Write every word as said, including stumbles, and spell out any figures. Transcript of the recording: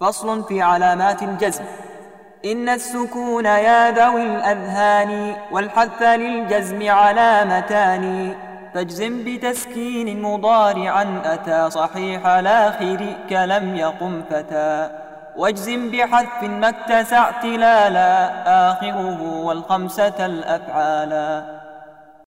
فصل في علامات الجزم. إن السكون يا ذوي الأذهان والحث للجزم علامتان، فاجزم بتسكين مضارعا أتى صحيح لاخر كلم يقم فتى، واجزم بحذف ما اكتسع تلالا آخره والخمسة الأفعالا.